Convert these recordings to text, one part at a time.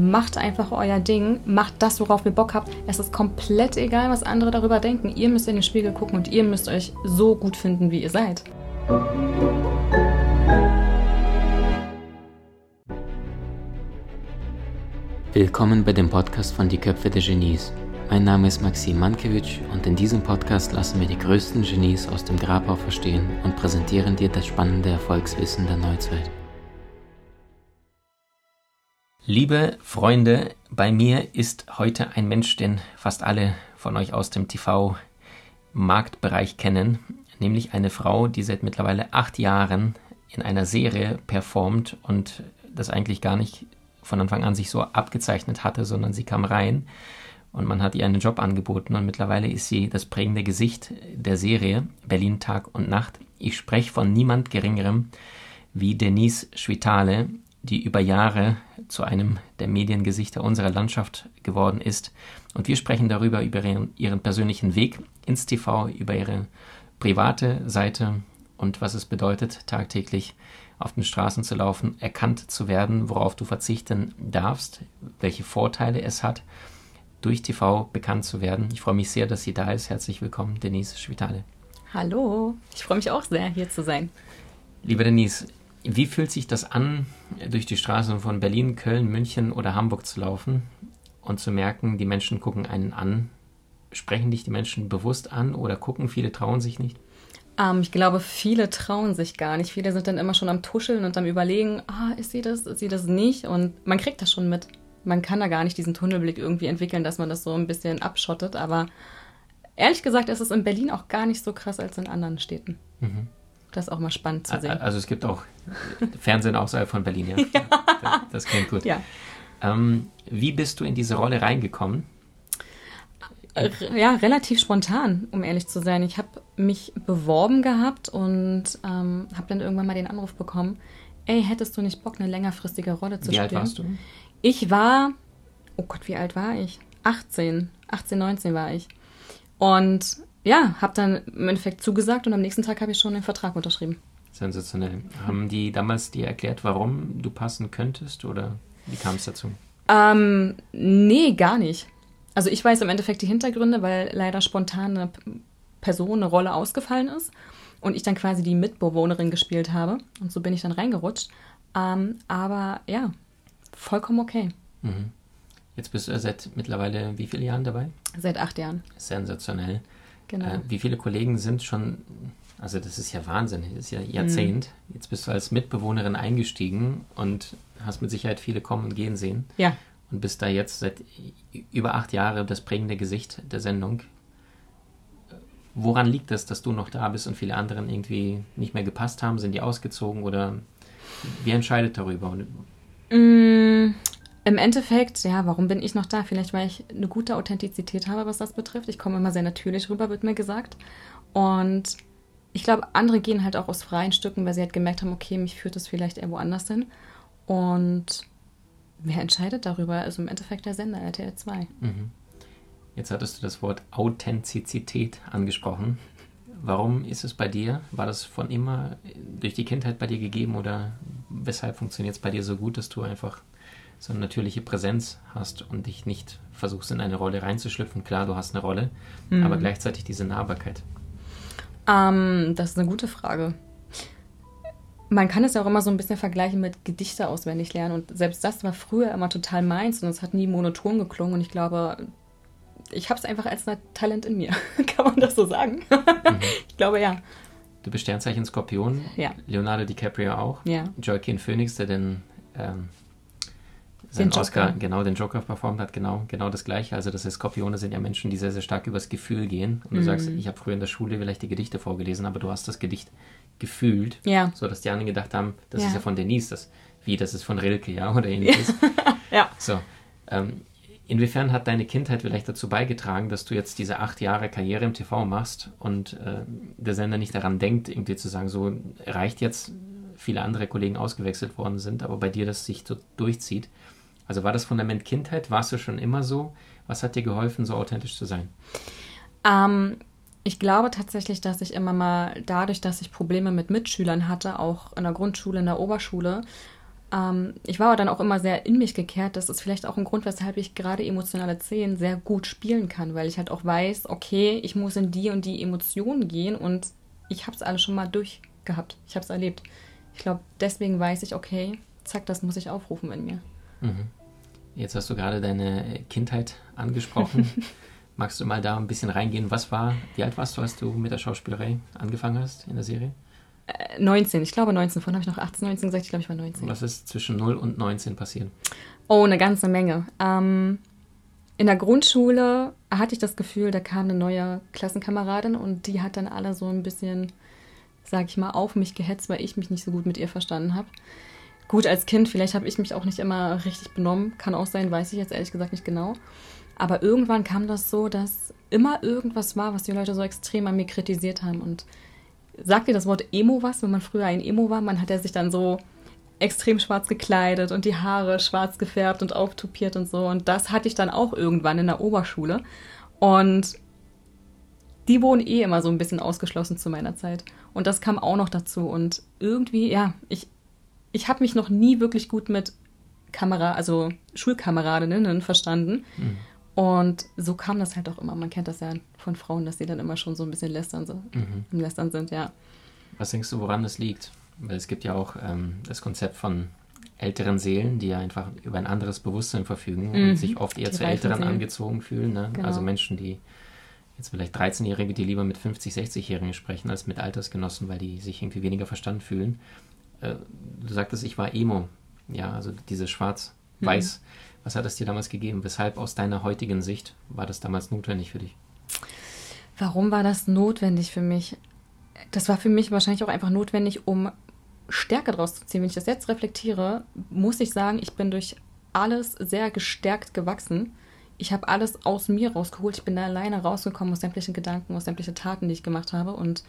Macht einfach euer Ding, macht das, worauf ihr Bock habt. Es ist komplett egal, was andere darüber denken. Ihr müsst in den Spiegel gucken und ihr müsst euch so gut finden, wie ihr seid. Willkommen bei dem Podcast von Die Köpfe der Genies. Mein Name ist Maxim Mankiewicz und in diesem Podcast lassen wir die größten Genies aus dem Grabau verstehen und präsentieren dir das spannende Erfolgswissen der Neuzeit. Liebe Freunde, bei mir ist heute ein Mensch, den fast alle von euch aus dem TV-Marktbereich kennen, nämlich eine Frau, die seit mittlerweile 8 Jahren in einer Serie performt und das eigentlich gar nicht von Anfang an sich so abgezeichnet hatte, sondern sie kam rein und man hat ihr einen Job angeboten und mittlerweile ist sie das prägende Gesicht der Serie Berlin Tag und Nacht. Ich spreche von niemand Geringerem wie Denise Schwitalla, die über Jahre zu einem der Mediengesichter unserer Landschaft geworden ist. Und wir sprechen darüber, über ihren persönlichen Weg ins TV, über ihre private Seite und was es bedeutet, tagtäglich auf den Straßen zu laufen, erkannt zu werden, worauf du verzichten darfst, welche Vorteile es hat, durch TV bekannt zu werden. Ich freue mich sehr, dass sie da ist. Herzlich willkommen, Denise Schwitalla. Hallo, ich freue mich auch sehr, hier zu sein. Liebe Denise, wie fühlt sich das an, durch die Straßen von Berlin, Köln, München oder Hamburg zu laufen und zu merken, die Menschen gucken einen an? Sprechen dich die Menschen bewusst an oder gucken? Viele trauen sich nicht. Ich glaube, viele trauen sich gar nicht. Viele sind dann immer schon am Tuscheln und am Überlegen, ist sie das nicht? Und man kriegt das schon mit. Man kann da gar nicht diesen Tunnelblick irgendwie entwickeln, dass man das so ein bisschen abschottet. Aber ehrlich gesagt ist es in Berlin auch gar nicht so krass als in anderen Städten. Mhm. Das ist auch mal spannend zu sehen. Also es gibt auch Fernsehen außerhalb von Berlin, ja. Ja. Das klingt gut. Ja. Wie bist du in diese Rolle reingekommen? Ja, relativ spontan, um ehrlich zu sein. Ich habe mich beworben gehabt und habe dann irgendwann mal den Anruf bekommen, ey, hättest du nicht Bock, eine längerfristige Rolle zu spielen? Wie alt warst du? Ich war, oh Gott, wie alt war ich? 19 war ich. Und ja, habe dann im Endeffekt zugesagt und am nächsten Tag habe ich schon den Vertrag unterschrieben. Sensationell. Haben die damals dir erklärt, warum du passen könntest oder wie kam es dazu? Nee, gar nicht. Also ich weiß im Endeffekt die Hintergründe, weil leider spontan eine Person, eine Rolle ausgefallen ist und ich dann quasi die Mitbewohnerin gespielt habe und so bin ich dann reingerutscht. Aber ja, vollkommen okay. Mhm. Jetzt bist du seit mittlerweile wie viele Jahren dabei? Seit 8 Jahren. Sensationell. Genau. Wie viele Kollegen sind schon, also das ist ja Wahnsinn, das ist ja Jahrzehnt. Mhm. Jetzt bist du als Mitbewohnerin eingestiegen und hast mit Sicherheit viele kommen und gehen sehen. Ja. Und bist da jetzt seit über 8 Jahren das prägende Gesicht der Sendung. Woran liegt das, dass du noch da bist und viele anderen irgendwie nicht mehr gepasst haben? Sind die ausgezogen oder wer entscheidet darüber? Mhm. Im Endeffekt, ja, warum bin ich noch da? Vielleicht, weil ich eine gute Authentizität habe, was das betrifft. Ich komme immer sehr natürlich rüber, wird mir gesagt. Und ich glaube, andere gehen halt auch aus freien Stücken, weil sie halt gemerkt haben, okay, mich führt das vielleicht eher woanders hin. Und wer entscheidet darüber? Also im Endeffekt der Sender, RTL2. Mhm. Jetzt hattest du das Wort Authentizität angesprochen. Warum ist es bei dir? War das von immer durch die Kindheit bei dir gegeben oder weshalb funktioniert es bei dir so gut, dass du einfach so eine natürliche Präsenz hast und dich nicht versuchst, in eine Rolle reinzuschlüpfen? Klar, du hast eine Rolle, aber gleichzeitig diese Nahbarkeit. Das ist eine gute Frage. Man kann es ja auch immer so ein bisschen vergleichen mit Gedichte auswendig lernen und selbst das war früher immer total meins und es hat nie monoton geklungen und ich glaube, ich habe es einfach als ein Talent in mir. Kann man das so sagen? Mhm. Ich glaube, ja. Du bist Sternzeichen Skorpion, ja. Leonardo DiCaprio auch, ja. Joaquin Phoenix, der den Oscar, genau, den Joker performt hat, genau das Gleiche. Also das heißt, Skorpione sind ja Menschen, die sehr, sehr stark übers Gefühl gehen. Und du sagst, ich habe früher in der Schule vielleicht die Gedichte vorgelesen, aber du hast das Gedicht gefühlt, ja, sodass die anderen gedacht haben, das ist ja von Denise, das ist von Rilke, ja, oder ähnliches. Ja. So, inwiefern hat deine Kindheit vielleicht dazu beigetragen, dass du jetzt diese 8 Jahre Karriere im TV machst und der Sender nicht daran denkt, irgendwie zu sagen, so reicht jetzt, viele andere Kollegen ausgewechselt worden sind, aber bei dir das sich so durchzieht. Also war das Fundament Kindheit? Warst du schon immer so? Was hat dir geholfen, so authentisch zu sein? Ich glaube tatsächlich, dass ich immer mal dadurch, dass ich Probleme mit Mitschülern hatte, auch in der Grundschule, in der Oberschule, Ich war aber dann auch immer sehr in mich gekehrt. Das ist vielleicht auch ein Grund, weshalb ich gerade emotionale Szenen sehr gut spielen kann, weil ich halt auch weiß, okay, ich muss in die und die Emotionen gehen und ich habe es alles schon mal durchgehabt. Ich habe es erlebt. Ich glaube, deswegen weiß ich, okay, zack, das muss ich aufrufen in mir. Mhm. Jetzt hast du gerade deine Kindheit angesprochen. Magst du mal da ein bisschen reingehen? Wie alt warst du, als du mit der Schauspielerei angefangen hast in der Serie? 19, ich glaube 19. Vorhin habe ich noch 18, 19 gesagt, ich glaube, ich war 19. Was ist zwischen 0 und 19 passiert? Oh, eine ganze Menge. In der Grundschule hatte ich das Gefühl, da kam eine neue Klassenkameradin und die hat dann alle so ein bisschen, sag ich mal, auf mich gehetzt, weil ich mich nicht so gut mit ihr verstanden habe. Gut, als Kind, vielleicht habe ich mich auch nicht immer richtig benommen. Kann auch sein, weiß ich jetzt ehrlich gesagt nicht genau. Aber irgendwann kam das so, dass immer irgendwas war, was die Leute so extrem an mir kritisiert haben. Und sagt dir das Wort Emo was? Wenn man früher ein Emo war, man hat ja sich dann so extrem schwarz gekleidet und die Haare schwarz gefärbt und auftupiert und so. Und das hatte ich dann auch irgendwann in der Oberschule. Und die wurden eh immer so ein bisschen ausgeschlossen zu meiner Zeit. Und das kam auch noch dazu. Und irgendwie, ja, Ich habe mich noch nie wirklich gut mit Schulkameradinnen verstanden. Mhm. Und so kam das halt auch immer. Man kennt das ja von Frauen, dass die dann immer schon so ein bisschen im Lästern sind, ja. Was denkst du, woran das liegt? Weil es gibt ja auch das Konzept von älteren Seelen, die ja einfach über ein anderes Bewusstsein verfügen und sich oft eher zu Älteren angezogen fühlen. Ne? Genau. Also Menschen, die jetzt vielleicht 13-Jährige, die lieber mit 50-, 60-Jährigen sprechen als mit Altersgenossen, weil die sich irgendwie weniger verstanden fühlen. Du sagtest, ich war Emo, ja, also dieses Schwarz-Weiß. Mhm. Was hat es dir damals gegeben? Weshalb aus deiner heutigen Sicht war das damals notwendig für dich? Warum war das notwendig für mich? Das war für mich wahrscheinlich auch einfach notwendig, um Stärke draus zu ziehen. Wenn ich das jetzt reflektiere, muss ich sagen, ich bin durch alles sehr gestärkt gewachsen. Ich habe alles aus mir rausgeholt. Ich bin da alleine rausgekommen aus sämtlichen Gedanken, aus sämtlichen Taten, die ich gemacht habe, und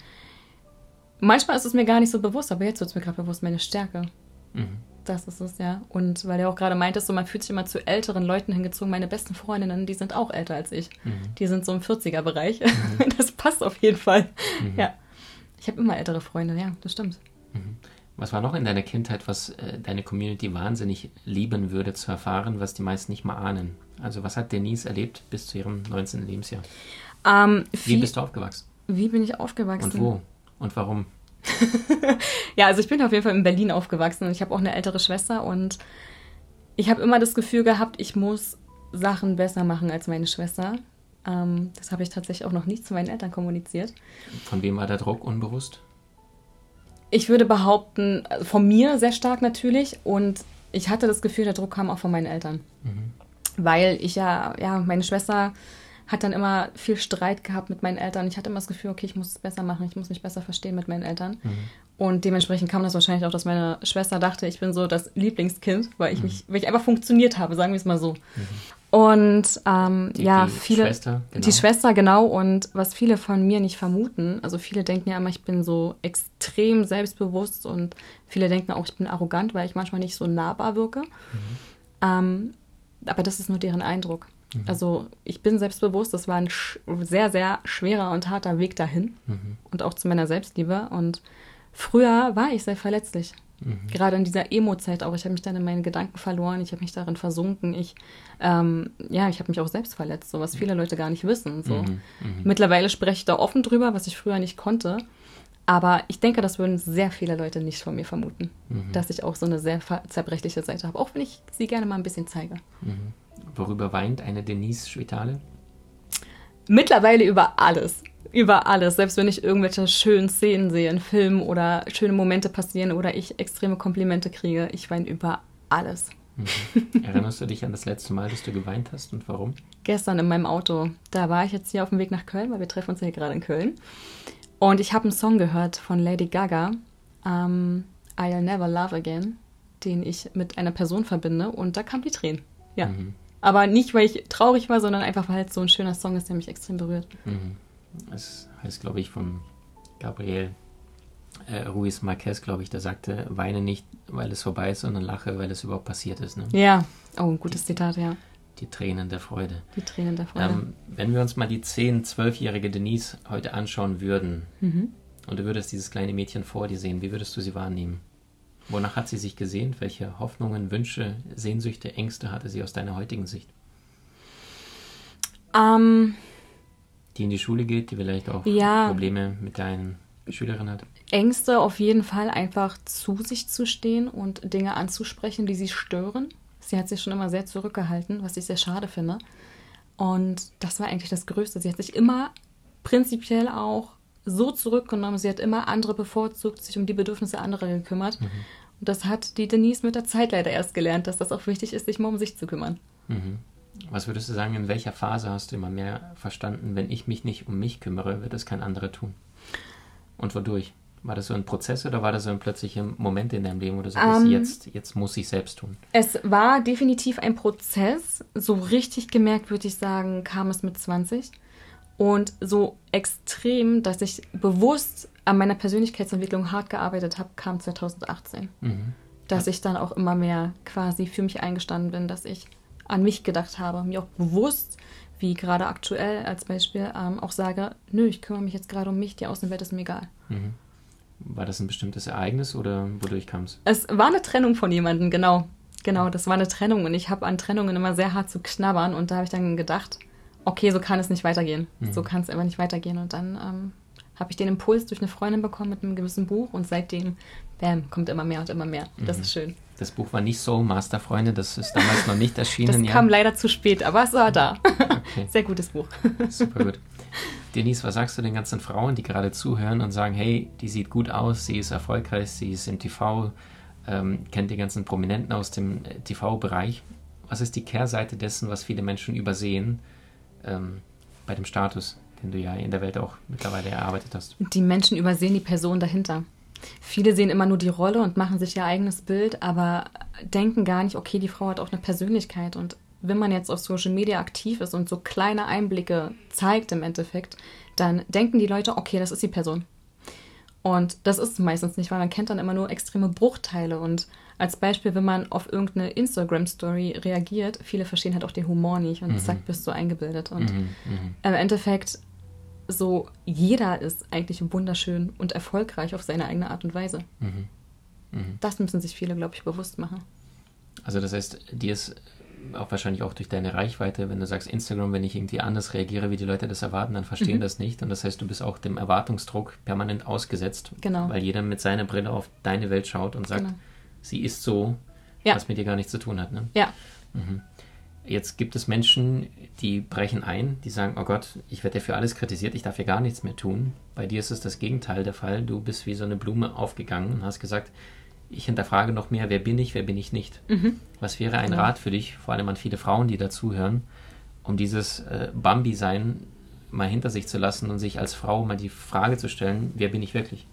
manchmal ist es mir gar nicht so bewusst, aber jetzt wird es mir gerade bewusst, meine Stärke. Mhm. Das ist es, ja. Und weil er auch gerade meintest, so, man fühlt sich immer zu älteren Leuten hingezogen. Meine besten Freundinnen, die sind auch älter als ich. Mhm. Die sind so im 40er-Bereich. Mhm. Das passt auf jeden Fall. Mhm. Ja. Ich habe immer ältere Freunde, ja, das stimmt. Mhm. Was war noch in deiner Kindheit, was deine Community wahnsinnig lieben würde zu erfahren, was die meisten nicht mal ahnen? Also was hat Denise erlebt bis zu ihrem 19. Lebensjahr? Wie bist du aufgewachsen? Wie bin ich aufgewachsen? Und wo? Und warum? Ja, also ich bin auf jeden Fall in Berlin aufgewachsen und ich habe auch eine ältere Schwester und ich habe immer das Gefühl gehabt, ich muss Sachen besser machen als meine Schwester. Das habe ich tatsächlich auch noch nicht zu meinen Eltern kommuniziert. Von wem war der Druck unbewusst? Ich würde behaupten, von mir sehr stark natürlich, und ich hatte das Gefühl, der Druck kam auch von meinen Eltern. Mhm. Weil ich ja, meine Schwester hat dann immer viel Streit gehabt mit meinen Eltern. Ich hatte immer das Gefühl, okay, ich muss es besser machen, ich muss mich besser verstehen mit meinen Eltern. Mhm. Und dementsprechend kam das wahrscheinlich auch, dass meine Schwester dachte, ich bin so das Lieblingskind, weil ich weil ich einfach funktioniert habe, sagen wir es mal so. Mhm. Und die Schwester, genau. Und was viele von mir nicht vermuten, also viele denken ja immer, ich bin so extrem selbstbewusst, und viele denken auch, ich bin arrogant, weil ich manchmal nicht so nahbar wirke. Mhm. Aber das ist nur deren Eindruck. Also ich bin selbstbewusst, das war ein sehr, sehr schwerer und harter Weg dahin, und auch zu meiner Selbstliebe, und früher war ich sehr verletzlich, gerade in dieser Emo-Zeit auch. Ich habe mich dann in meinen Gedanken verloren, ich habe mich darin versunken, ich habe mich auch selbst verletzt, so was viele Leute gar nicht wissen. So. Mittlerweile spreche ich da offen drüber, was ich früher nicht konnte, aber ich denke, das würden sehr viele Leute nicht von mir vermuten, dass ich auch so eine sehr zerbrechliche Seite habe, auch wenn ich sie gerne mal ein bisschen zeige. Mhm. Worüber weint eine Denise Schwitalla? Mittlerweile über alles. Über alles. Selbst wenn ich irgendwelche schönen Szenen sehe in Filmen oder schöne Momente passieren oder ich extreme Komplimente kriege, ich weine über alles. Mhm. Erinnerst du dich an das letzte Mal, dass du geweint hast, und warum? Gestern in meinem Auto. Da war ich jetzt hier auf dem Weg nach Köln, weil wir treffen uns hier gerade in Köln. Und ich habe einen Song gehört von Lady Gaga, I'll Never Love Again, den ich mit einer Person verbinde, und da kamen die Tränen. Ja, aber nicht, weil ich traurig war, sondern einfach, weil halt so ein schöner Song ist, der mich extrem berührt. Mhm. Das heißt, glaube ich, von Gabriel Ruiz Marquez, glaube ich, der sagte, weine nicht, weil es vorbei ist, sondern lache, weil es überhaupt passiert ist. Ne? Ja, oh, ein gutes Zitat, ja. Die Tränen der Freude. Die Tränen der Freude. Wenn wir uns mal die 10-, 12-jährige Denise heute anschauen würden, und du würdest dieses kleine Mädchen vor dir sehen, wie würdest du sie wahrnehmen? Wonach hat sie sich gesehnt? Welche Hoffnungen, Wünsche, Sehnsüchte, Ängste hatte sie aus deiner heutigen Sicht? Die in die Schule geht, die vielleicht auch Probleme mit deinen Schülerinnen hat? Ängste auf jeden Fall, einfach zu sich zu stehen und Dinge anzusprechen, die sie stören. Sie hat sich schon immer sehr zurückgehalten, was ich sehr schade finde. Und das war eigentlich das Größte. Sie hat sich immer prinzipiell auch so zurückgenommen. Sie hat immer andere bevorzugt, sich um die Bedürfnisse anderer gekümmert. Mhm. Und das hat die Denise mit der Zeit leider erst gelernt, dass das auch wichtig ist, sich mal um sich zu kümmern. Mhm. Was würdest du sagen, in welcher Phase hast du immer mehr verstanden, wenn ich mich nicht um mich kümmere, wird das kein anderer tun? Und wodurch? War das so ein Prozess oder war das so ein plötzlicher Moment in deinem Leben oder so, jetzt muss ich selbst tun? Es war definitiv ein Prozess. So richtig gemerkt, würde ich sagen, kam es mit 20. Und so extrem, dass ich bewusst an meiner Persönlichkeitsentwicklung hart gearbeitet habe, kam 2018. Mhm. Dass ich dann auch immer mehr quasi für mich eingestanden bin, dass ich an mich gedacht habe, mir auch bewusst, wie gerade aktuell als Beispiel, auch sage, nö, ich kümmere mich jetzt gerade um mich, die Außenwelt ist mir egal. Mhm. War das ein bestimmtes Ereignis oder wodurch kam es? Es war eine Trennung von jemandem, genau. Genau, das war eine Trennung und ich habe an Trennungen immer sehr hart zu knabbern und da habe ich dann gedacht, okay, so kann es nicht weitergehen. Mhm. So kann es einfach nicht weitergehen und dann habe ich den Impuls durch eine Freundin bekommen mit einem gewissen Buch und seitdem, bam, kommt immer mehr und immer mehr. Das ist schön. Das Buch war nicht Soulmaster, Freunde, das ist damals noch nicht erschienen. Das kam leider zu spät, aber es war da. Okay. Sehr gutes Buch. Super gut. Denise, was sagst du den ganzen Frauen, die gerade zuhören und sagen, hey, die sieht gut aus, sie ist erfolgreich, sie ist im TV, kennt die ganzen Prominenten aus dem TV-Bereich. Was ist die Kehrseite dessen, was viele Menschen übersehen bei dem Status, den du ja in der Welt auch mittlerweile erarbeitet hast? Die Menschen übersehen die Person dahinter. Viele sehen immer nur die Rolle und machen sich ihr eigenes Bild, aber denken gar nicht, okay, die Frau hat auch eine Persönlichkeit. Und wenn man jetzt auf Social Media aktiv ist und so kleine Einblicke zeigt im Endeffekt, dann denken die Leute, okay, das ist die Person. Und das ist meistens nicht, weil man kennt dann immer nur extreme Bruchteile. Und als Beispiel, wenn man auf irgendeine Instagram-Story reagiert, viele verstehen halt auch den Humor nicht und zack, bist du eingebildet. Und im Endeffekt... So, jeder ist eigentlich wunderschön und erfolgreich auf seine eigene Art und Weise. Mhm. Mhm. Das müssen sich viele, glaube ich, bewusst machen. Also das heißt, dir ist auch wahrscheinlich auch durch deine Reichweite, wenn du sagst Instagram, wenn ich irgendwie anders reagiere, wie die Leute das erwarten, dann verstehen das nicht. Und das heißt, du bist auch dem Erwartungsdruck permanent ausgesetzt. Genau. Weil jeder mit seiner Brille auf deine Welt schaut und sagt, sie ist so, was mit dir gar nichts zu tun hat. Ne? Ja. Mhm. Jetzt gibt es Menschen, die brechen ein, die sagen, oh Gott, ich werde ja für alles kritisiert, ich darf ja gar nichts mehr tun. Bei dir ist es das Gegenteil der Fall. Du bist wie so eine Blume aufgegangen und hast gesagt, ich hinterfrage noch mehr, wer bin ich nicht. Mhm. Was wäre ein Rat für dich, vor allem an viele Frauen, die dazuhören, um dieses Bambi-Sein mal hinter sich zu lassen und sich als Frau mal die Frage zu stellen, wer bin ich wirklich?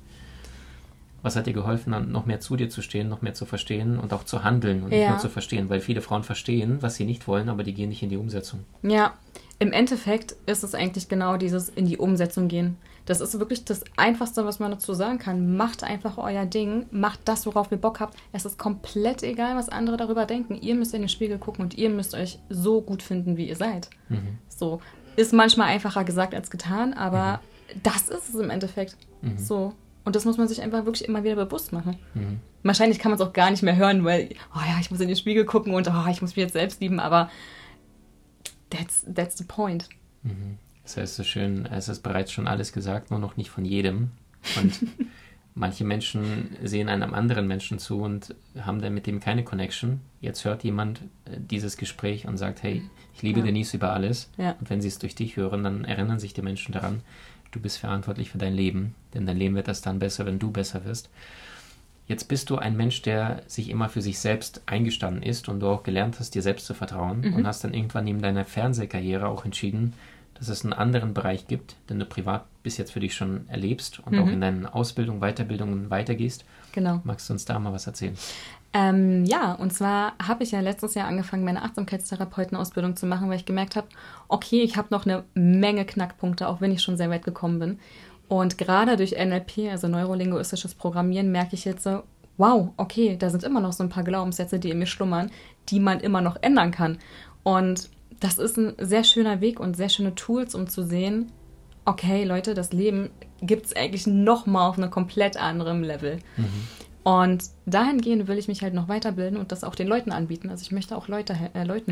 Was hat dir geholfen, noch mehr zu dir zu stehen, noch mehr zu verstehen und auch zu handeln und nicht nur zu verstehen? Weil viele Frauen verstehen, was sie nicht wollen, aber die gehen nicht in die Umsetzung. Ja, im Endeffekt ist es eigentlich genau dieses in die Umsetzung gehen. Das ist wirklich das Einfachste, was man dazu sagen kann. Macht einfach euer Ding, macht das, worauf ihr Bock habt. Es ist komplett egal, was andere darüber denken. Ihr müsst in den Spiegel gucken und ihr müsst euch so gut finden, wie ihr seid. Mhm. So, ist manchmal einfacher gesagt als getan, aber das ist es im Endeffekt. Mhm. So. Und das muss man sich einfach wirklich immer wieder bewusst machen. Mhm. Wahrscheinlich kann man es auch gar nicht mehr hören, weil, oh ja, ich muss in den Spiegel gucken und oh, ich muss mich jetzt selbst lieben, aber that's the point. Mhm. Das heißt so schön, es ist bereits schon alles gesagt, nur noch nicht von jedem. Und manche Menschen sehen einem anderen Menschen zu und haben dann mit dem keine Connection. Jetzt hört jemand dieses Gespräch und sagt, hey, ich liebe Denise über alles. Ja. Und wenn sie es durch dich hören, dann erinnern sich die Menschen daran, du bist verantwortlich für dein Leben, denn dein Leben wird erst dann besser, wenn du besser wirst. Jetzt bist du ein Mensch, der sich immer für sich selbst eingestanden ist und du auch gelernt hast, dir selbst zu vertrauen und hast dann irgendwann neben deiner Fernsehkarriere auch entschieden, dass es einen anderen Bereich gibt, den du privat bis jetzt für dich schon erlebst und auch in deinen Ausbildungen, Weiterbildungen weitergehst. Genau. Magst du uns da mal was erzählen? Ja, und zwar habe ich ja letztes Jahr angefangen, meine Achtsamkeitstherapeutenausbildung zu machen, weil ich gemerkt habe, okay, ich habe noch eine Menge Knackpunkte, auch wenn ich schon sehr weit gekommen bin. Und gerade durch NLP, also neurolinguistisches Programmieren, merke ich jetzt so, wow, okay, da sind immer noch so ein paar Glaubenssätze, die in mir schlummern, die man immer noch ändern kann. Und das ist ein sehr schöner Weg und sehr schöne Tools, um zu sehen, okay, Leute, das Leben gibt es eigentlich nochmal auf einem komplett anderen Level. Mhm. Und dahingehend will ich mich halt noch weiterbilden und das auch den Leuten anbieten. Also ich möchte auch Leuten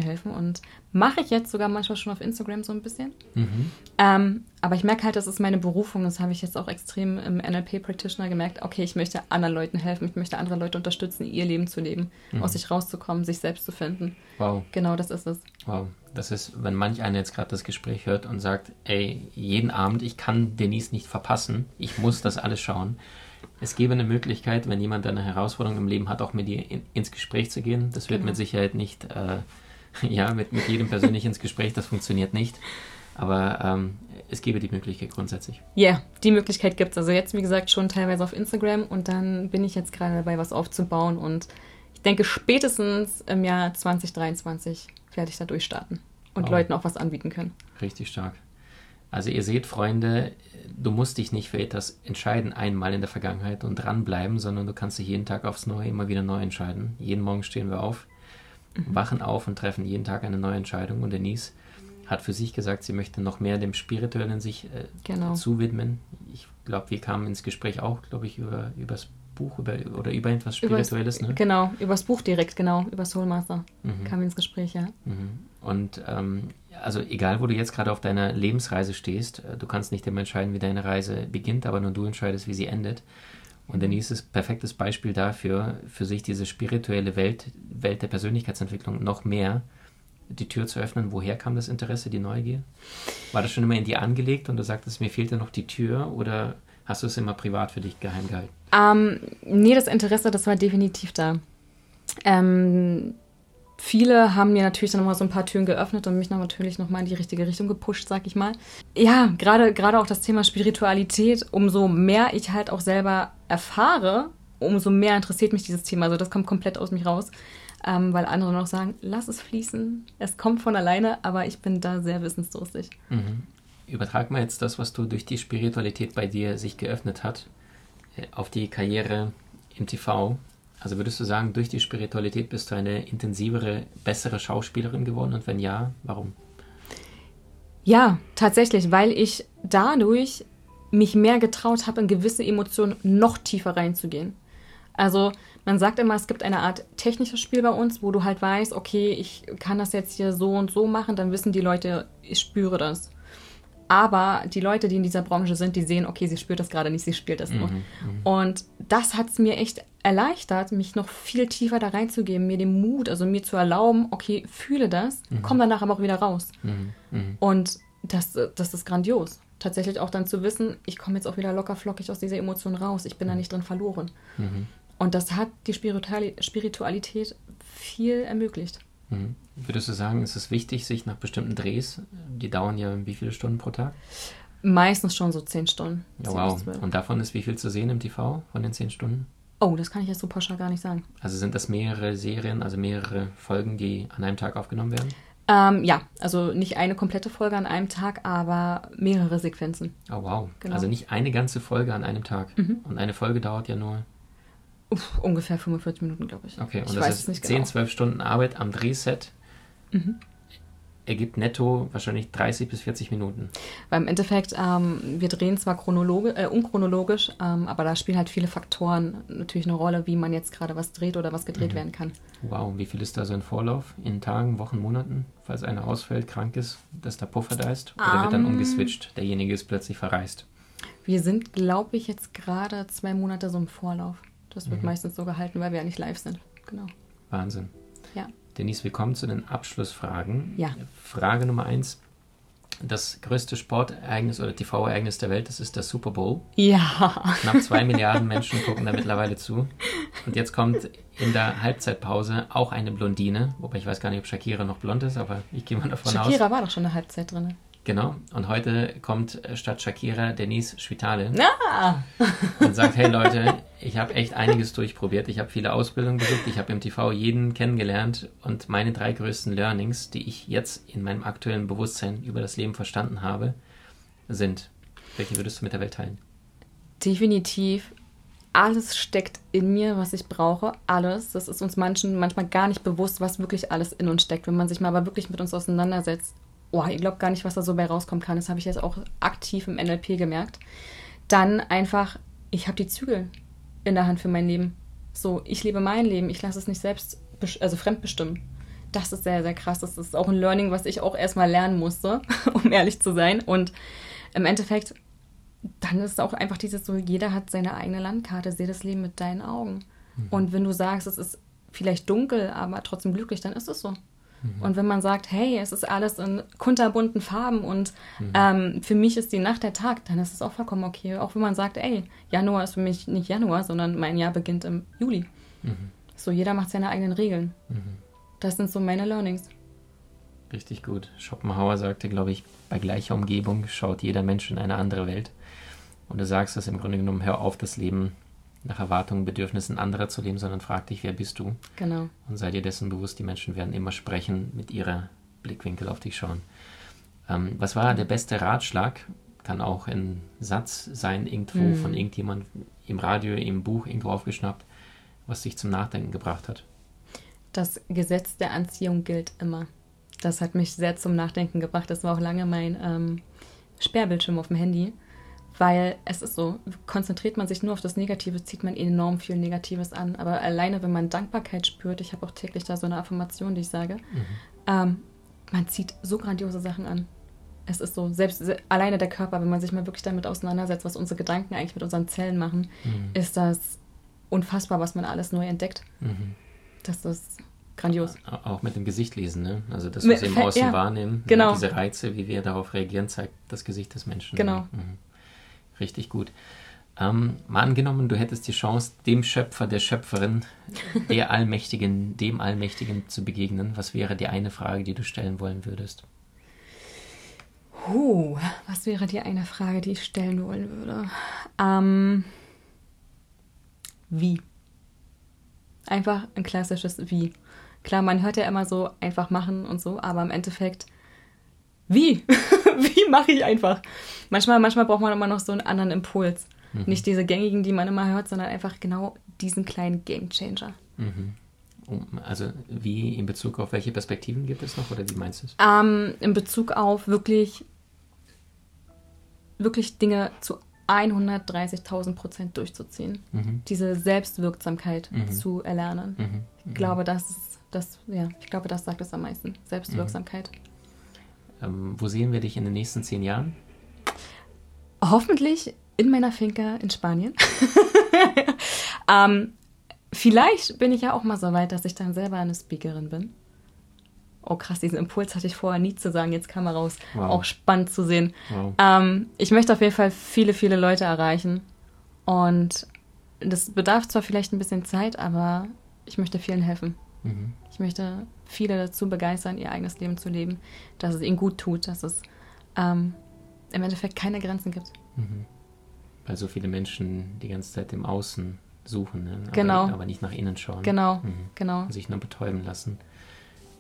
helfen und mache ich jetzt sogar manchmal schon auf Instagram so ein bisschen. Mhm. Aber ich merke halt, das ist meine Berufung. Das habe ich jetzt auch extrem im NLP-Practitioner gemerkt. Okay, ich möchte anderen Leuten helfen. Ich möchte andere Leute unterstützen, ihr Leben zu leben, aus sich rauszukommen, sich selbst zu finden. Wow. Genau, das ist es. Wow. Das ist, wenn manch einer jetzt gerade das Gespräch hört und sagt, ey, jeden Abend, ich kann Denise nicht verpassen, ich muss das alles schauen. Es gäbe eine Möglichkeit, wenn jemand eine Herausforderung im Leben hat, auch mit dir ins Gespräch zu gehen. Das wird mit Sicherheit nicht, mit jedem persönlich ins Gespräch, das funktioniert nicht. Aber es gäbe die Möglichkeit grundsätzlich. Ja, die Möglichkeit gibt es. Also jetzt, wie gesagt, schon teilweise auf Instagram und dann bin ich jetzt gerade dabei, was aufzubauen und ich denke, spätestens im Jahr 2023 werde ich da durchstarten und Leuten auch was anbieten können. Richtig stark. Also ihr seht, Freunde, du musst dich nicht für etwas entscheiden einmal in der Vergangenheit und dranbleiben, sondern du kannst dich jeden Tag aufs Neue immer wieder neu entscheiden. Jeden Morgen stehen wir auf, wachen auf und treffen jeden Tag eine neue Entscheidung. Und Denise hat für sich gesagt, sie möchte noch mehr dem Spirituellen sich zuwidmen. Ich glaube, wir kamen ins Gespräch auch, glaube ich, übers Buch über etwas Spirituelles, ne? Genau, übers Buch direkt, genau, über Soulmaster kam ins Gespräch, ja. Und also egal, wo du jetzt gerade auf deiner Lebensreise stehst, du kannst nicht immer entscheiden, wie deine Reise beginnt, aber nur du entscheidest, wie sie endet. Und Denise ist ein perfektes Beispiel dafür, für sich diese spirituelle Welt der Persönlichkeitsentwicklung noch mehr die Tür zu öffnen. Woher kam das Interesse, die Neugier? War das schon immer in dir angelegt und du sagtest, mir fehlte noch die Tür, oder hast du es immer privat für dich geheim gehalten? Nee, das Interesse, das war definitiv da. Viele haben mir natürlich dann nochmal so ein paar Türen geöffnet und mich noch natürlich nochmal in die richtige Richtung gepusht, sag ich mal. Ja, gerade auch das Thema Spiritualität, umso mehr ich halt auch selber erfahre, umso mehr interessiert mich dieses Thema. Also das kommt komplett aus mir raus, weil andere noch sagen, lass es fließen, es kommt von alleine, aber ich bin da sehr wissensdurstig. Mhm. Übertrag mal jetzt das, was du durch die Spiritualität bei dir sich geöffnet hat, auf die Karriere im TV. Also würdest du sagen, durch die Spiritualität bist du eine intensivere, bessere Schauspielerin geworden? Und wenn ja, warum? Ja, tatsächlich, weil ich dadurch mich mehr getraut habe, in gewisse Emotionen noch tiefer reinzugehen. Also man sagt immer, es gibt eine Art technisches Spiel bei uns, wo du halt weißt, okay, ich kann das jetzt hier so und so machen, dann wissen die Leute, ich spüre das. Aber die Leute, die in dieser Branche sind, die sehen, okay, sie spürt das gerade nicht, sie spielt das nur. Und das hat es mir echt erleichtert, mich noch viel tiefer da reinzugeben, mir den Mut, also mir zu erlauben, okay, fühle das, komm danach aber auch wieder raus. Und das ist grandios. Tatsächlich auch dann zu wissen, ich komme jetzt auch wieder locker flockig aus dieser Emotion raus, ich bin da nicht drin verloren. Und das hat die Spiritualität viel ermöglicht. Würdest du sagen, ist es wichtig, sich nach bestimmten Drehs, die dauern ja wie viele Stunden pro Tag? Meistens schon so 10 Stunden. Ja, wow. Und davon ist wie viel zu sehen im TV von den 10 Stunden? Oh, das kann ich jetzt so pauschal gar nicht sagen. Also sind das mehrere Serien, also mehrere Folgen, die an einem Tag aufgenommen werden? Ja, also nicht eine komplette Folge an einem Tag, aber mehrere Sequenzen. Oh, wow. Genau. Also nicht eine ganze Folge an einem Tag. Und eine Folge dauert ja nur... ungefähr 45 Minuten, glaube ich. Okay, und ich das ist 10, 12 Stunden Arbeit am Drehset. Ergibt netto wahrscheinlich 30 bis 40 Minuten. Weil im Endeffekt, wir drehen zwar unchronologisch, aber da spielen halt viele Faktoren natürlich eine Rolle, wie man jetzt gerade was dreht oder was gedreht werden kann. Wow, wie viel ist da so ein Vorlauf? In Tagen, Wochen, Monaten? Falls einer ausfällt, krank ist, dass der Puffer da ist? Oder wird dann umgeswitcht? Derjenige ist plötzlich verreist? Wir sind, glaube ich, jetzt gerade 2 Monate so im Vorlauf. Das wird meistens so gehalten, weil wir ja nicht live sind. Genau. Wahnsinn. Ja. Denise, wir kommen zu den Abschlussfragen. Ja. Frage Nummer 1. Das größte Sportereignis oder TV-Ereignis der Welt, das ist der Super Bowl. Ja. Knapp 2 Milliarden Menschen gucken da mittlerweile zu. Und jetzt kommt in der Halbzeitpause auch eine Blondine. Wobei ich weiß gar nicht, ob Shakira noch blond ist, aber ich gehe mal davon aus. Shakira war doch schon in der Halbzeit drin. Genau. Und heute kommt statt Shakira Denise Schwitalla und sagt, hey Leute, ich habe echt einiges durchprobiert. Ich habe viele Ausbildungen besucht. Ich habe im TV jeden kennengelernt. Und meine 3 größten Learnings, die ich jetzt in meinem aktuellen Bewusstsein über das Leben verstanden habe, sind. Welche würdest du mit der Welt teilen? Definitiv. Alles steckt in mir, was ich brauche. Alles. Das ist uns manchmal gar nicht bewusst, was wirklich alles in uns steckt. Wenn man sich mal aber wirklich mit uns auseinandersetzt, oh, ihr glaubt gar nicht, was da so bei rauskommen kann. Das habe ich jetzt auch aktiv im NLP gemerkt. Dann einfach, ich habe die Zügel in der Hand für mein Leben. So, ich lebe mein Leben, ich lasse es nicht selbst, also fremdbestimmen. Das ist sehr, sehr krass. Das ist auch ein Learning, was ich auch erstmal lernen musste, um ehrlich zu sein. Und im Endeffekt, dann ist auch einfach dieses so, jeder hat seine eigene Landkarte, seh das Leben mit deinen Augen. Mhm. Und wenn du sagst, es ist vielleicht dunkel, aber trotzdem glücklich, dann ist es so. Mhm. Und wenn man sagt, hey, es ist alles in kunterbunten Farben und für mich ist die Nacht der Tag, dann ist es auch vollkommen okay. Auch wenn man sagt, ey, Januar ist für mich nicht Januar, sondern mein Jahr beginnt im Juli. Mhm. So, jeder macht seine eigenen Regeln. Mhm. Das sind so meine Learnings. Richtig gut. Schopenhauer sagte, glaube ich, bei gleicher Umgebung schaut jeder Mensch in eine andere Welt. Und du sagst es im Grunde genommen, hör auf, das Leben nach Erwartungen, Bedürfnissen anderer zu leben, sondern frag dich, wer bist du? Genau. Und sei dir dessen bewusst, die Menschen werden immer sprechen, mit ihrer Blickwinkel auf dich schauen. Was war der beste Ratschlag? Kann auch ein Satz sein, irgendwo von irgendjemand im Radio, im Buch, irgendwo aufgeschnappt, was dich zum Nachdenken gebracht hat. Das Gesetz der Anziehung gilt immer. Das hat mich sehr zum Nachdenken gebracht. Das war auch lange mein Sperrbildschirm auf dem Handy. Weil es ist so, konzentriert man sich nur auf das Negative, zieht man enorm viel Negatives an. Aber alleine, wenn man Dankbarkeit spürt, ich habe auch täglich da so eine Affirmation, die ich sage, man zieht so grandiose Sachen an. Es ist so, selbst alleine der Körper, wenn man sich mal wirklich damit auseinandersetzt, was unsere Gedanken eigentlich mit unseren Zellen machen, ist das unfassbar, was man alles neu entdeckt. Mhm. Das ist grandios. Auch mit dem Gesicht lesen, ne? Also das, was wir im Außen wahrnehmen, genau. Diese Reize, wie wir darauf reagieren, zeigt das Gesicht des Menschen. Genau. Mhm. Richtig gut. Mal angenommen, du hättest die Chance, dem Schöpfer, der Schöpferin, der Allmächtigen, dem Allmächtigen zu begegnen. Was wäre die eine Frage, die du stellen wollen würdest? Was wäre die eine Frage, die ich stellen wollen würde? Wie? Einfach ein klassisches Wie. Klar, man hört ja immer so, einfach machen und so, aber im Endeffekt, wie? Wie mache ich einfach? Manchmal braucht man immer noch so einen anderen Impuls. Mhm. Nicht diese gängigen, die man immer hört, sondern einfach genau diesen kleinen Gamechanger. Mhm. Also wie in Bezug auf welche Perspektiven gibt es noch oder wie meinst du es? In Bezug auf wirklich Dinge zu 130.000% durchzuziehen. Mhm. Diese Selbstwirksamkeit zu erlernen. Mhm. Mhm. Ich glaube, das sagt es am meisten. Selbstwirksamkeit. Wo sehen wir dich in den nächsten 10 Jahren? Hoffentlich in meiner Finca in Spanien. Vielleicht bin ich ja auch mal so weit, dass ich dann selber eine Speakerin bin. Oh krass, diesen Impuls hatte ich vorher nie zu sagen, jetzt kam er raus. Wow. Auch spannend zu sehen. Wow. Ich möchte auf jeden Fall viele, viele Leute erreichen. Und das bedarf zwar vielleicht ein bisschen Zeit, aber ich möchte vielen helfen. Mhm. Ich möchte viele dazu begeistern, ihr eigenes Leben zu leben, dass es ihnen gut tut, dass es im Endeffekt keine Grenzen gibt. Mhm. Weil so viele Menschen die ganze Zeit im Außen suchen, ne? Aber nicht nach innen schauen. Genau, genau. Und sich nur betäuben lassen.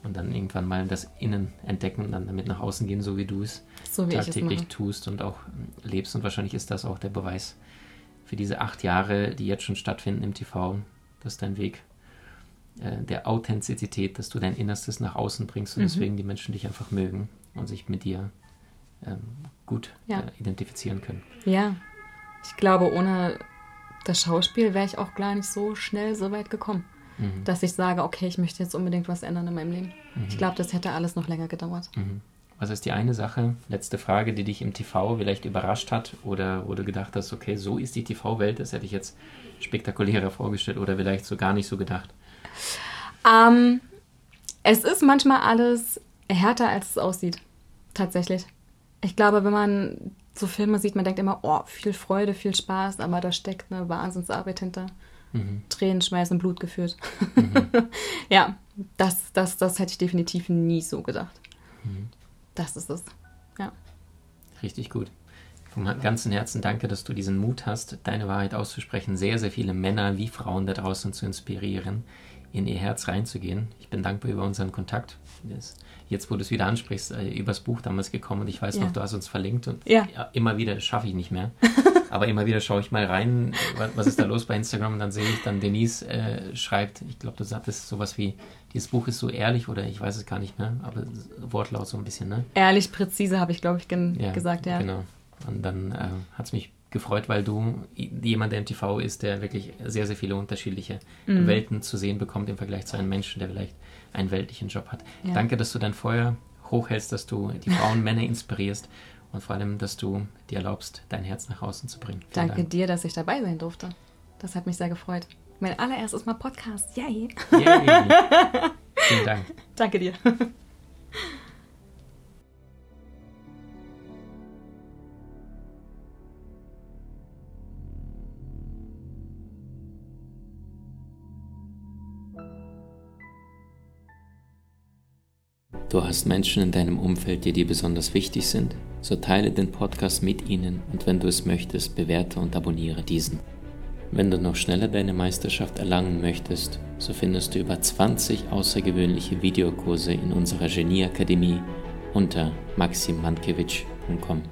Und dann irgendwann mal das Innen entdecken und dann damit nach außen gehen, so wie du es tagtäglich tust und auch lebst. Und wahrscheinlich ist das auch der Beweis für diese 8 Jahre, die jetzt schon stattfinden im TV, dass dein Weg der Authentizität, dass du dein Innerstes nach außen bringst und deswegen die Menschen dich einfach mögen und sich mit dir gut identifizieren können. Ja, ich glaube, ohne das Schauspiel wäre ich auch gar nicht so schnell so weit gekommen, dass ich sage, okay, ich möchte jetzt unbedingt was ändern in meinem Leben. Mhm. Ich glaube, das hätte alles noch länger gedauert. Mhm. Was ist die eine Sache, letzte Frage, die dich im TV vielleicht überrascht hat oder wo du gedacht hast, okay, so ist die TV-Welt, das hätte ich jetzt spektakulärer vorgestellt oder vielleicht so gar nicht so gedacht? Es ist manchmal alles härter, als es aussieht, tatsächlich. Ich glaube, wenn man so Filme sieht, man denkt immer, oh, viel Freude, viel Spaß, aber da steckt eine Wahnsinnsarbeit hinter. Tränen, Schweiß und Blut geführt. Ja, das hätte ich definitiv nie so gedacht. Das ist es, ja. Richtig gut. Vom ganzen Herzen danke, dass du diesen Mut hast, deine Wahrheit auszusprechen, sehr, sehr viele Männer wie Frauen da draußen zu inspirieren, in ihr Herz reinzugehen. Ich bin dankbar über unseren Kontakt. Jetzt, wo du es wieder ansprichst, übers Buch damals gekommen und ich weiß noch, du hast uns verlinkt und immer wieder, das schaffe ich nicht mehr, aber immer wieder schaue ich mal rein, was ist da los bei Instagram und dann sehe ich dann, Denise schreibt, ich glaube, du sagtest sowas wie, dieses Buch ist so ehrlich oder ich weiß es gar nicht mehr, aber wortlaut so ein bisschen, ne? Ehrlich, präzise habe ich, glaube ich, gesagt, ja. Genau. Und dann hat es mich gefreut, weil du jemand, der im TV ist, der wirklich sehr, sehr viele unterschiedliche Welten zu sehen bekommt im Vergleich zu einem Menschen, der vielleicht einen weltlichen Job hat. Ja. Danke, dass du dein Feuer hochhältst, dass du die Frauen, Männer inspirierst und vor allem, dass du dir erlaubst, dein Herz nach außen zu bringen. Vielen Dank dir, dass ich dabei sein durfte. Das hat mich sehr gefreut. Mein allererstes Mal Podcast. Yay! Yay. Vielen Dank. Danke dir. Du hast Menschen in deinem Umfeld, die dir besonders wichtig sind? So teile den Podcast mit ihnen und wenn du es möchtest, bewerte und abonniere diesen. Wenn du noch schneller deine Meisterschaft erlangen möchtest, so findest du über 20 außergewöhnliche Videokurse in unserer Genieakademie unter maximmankiewicz.com.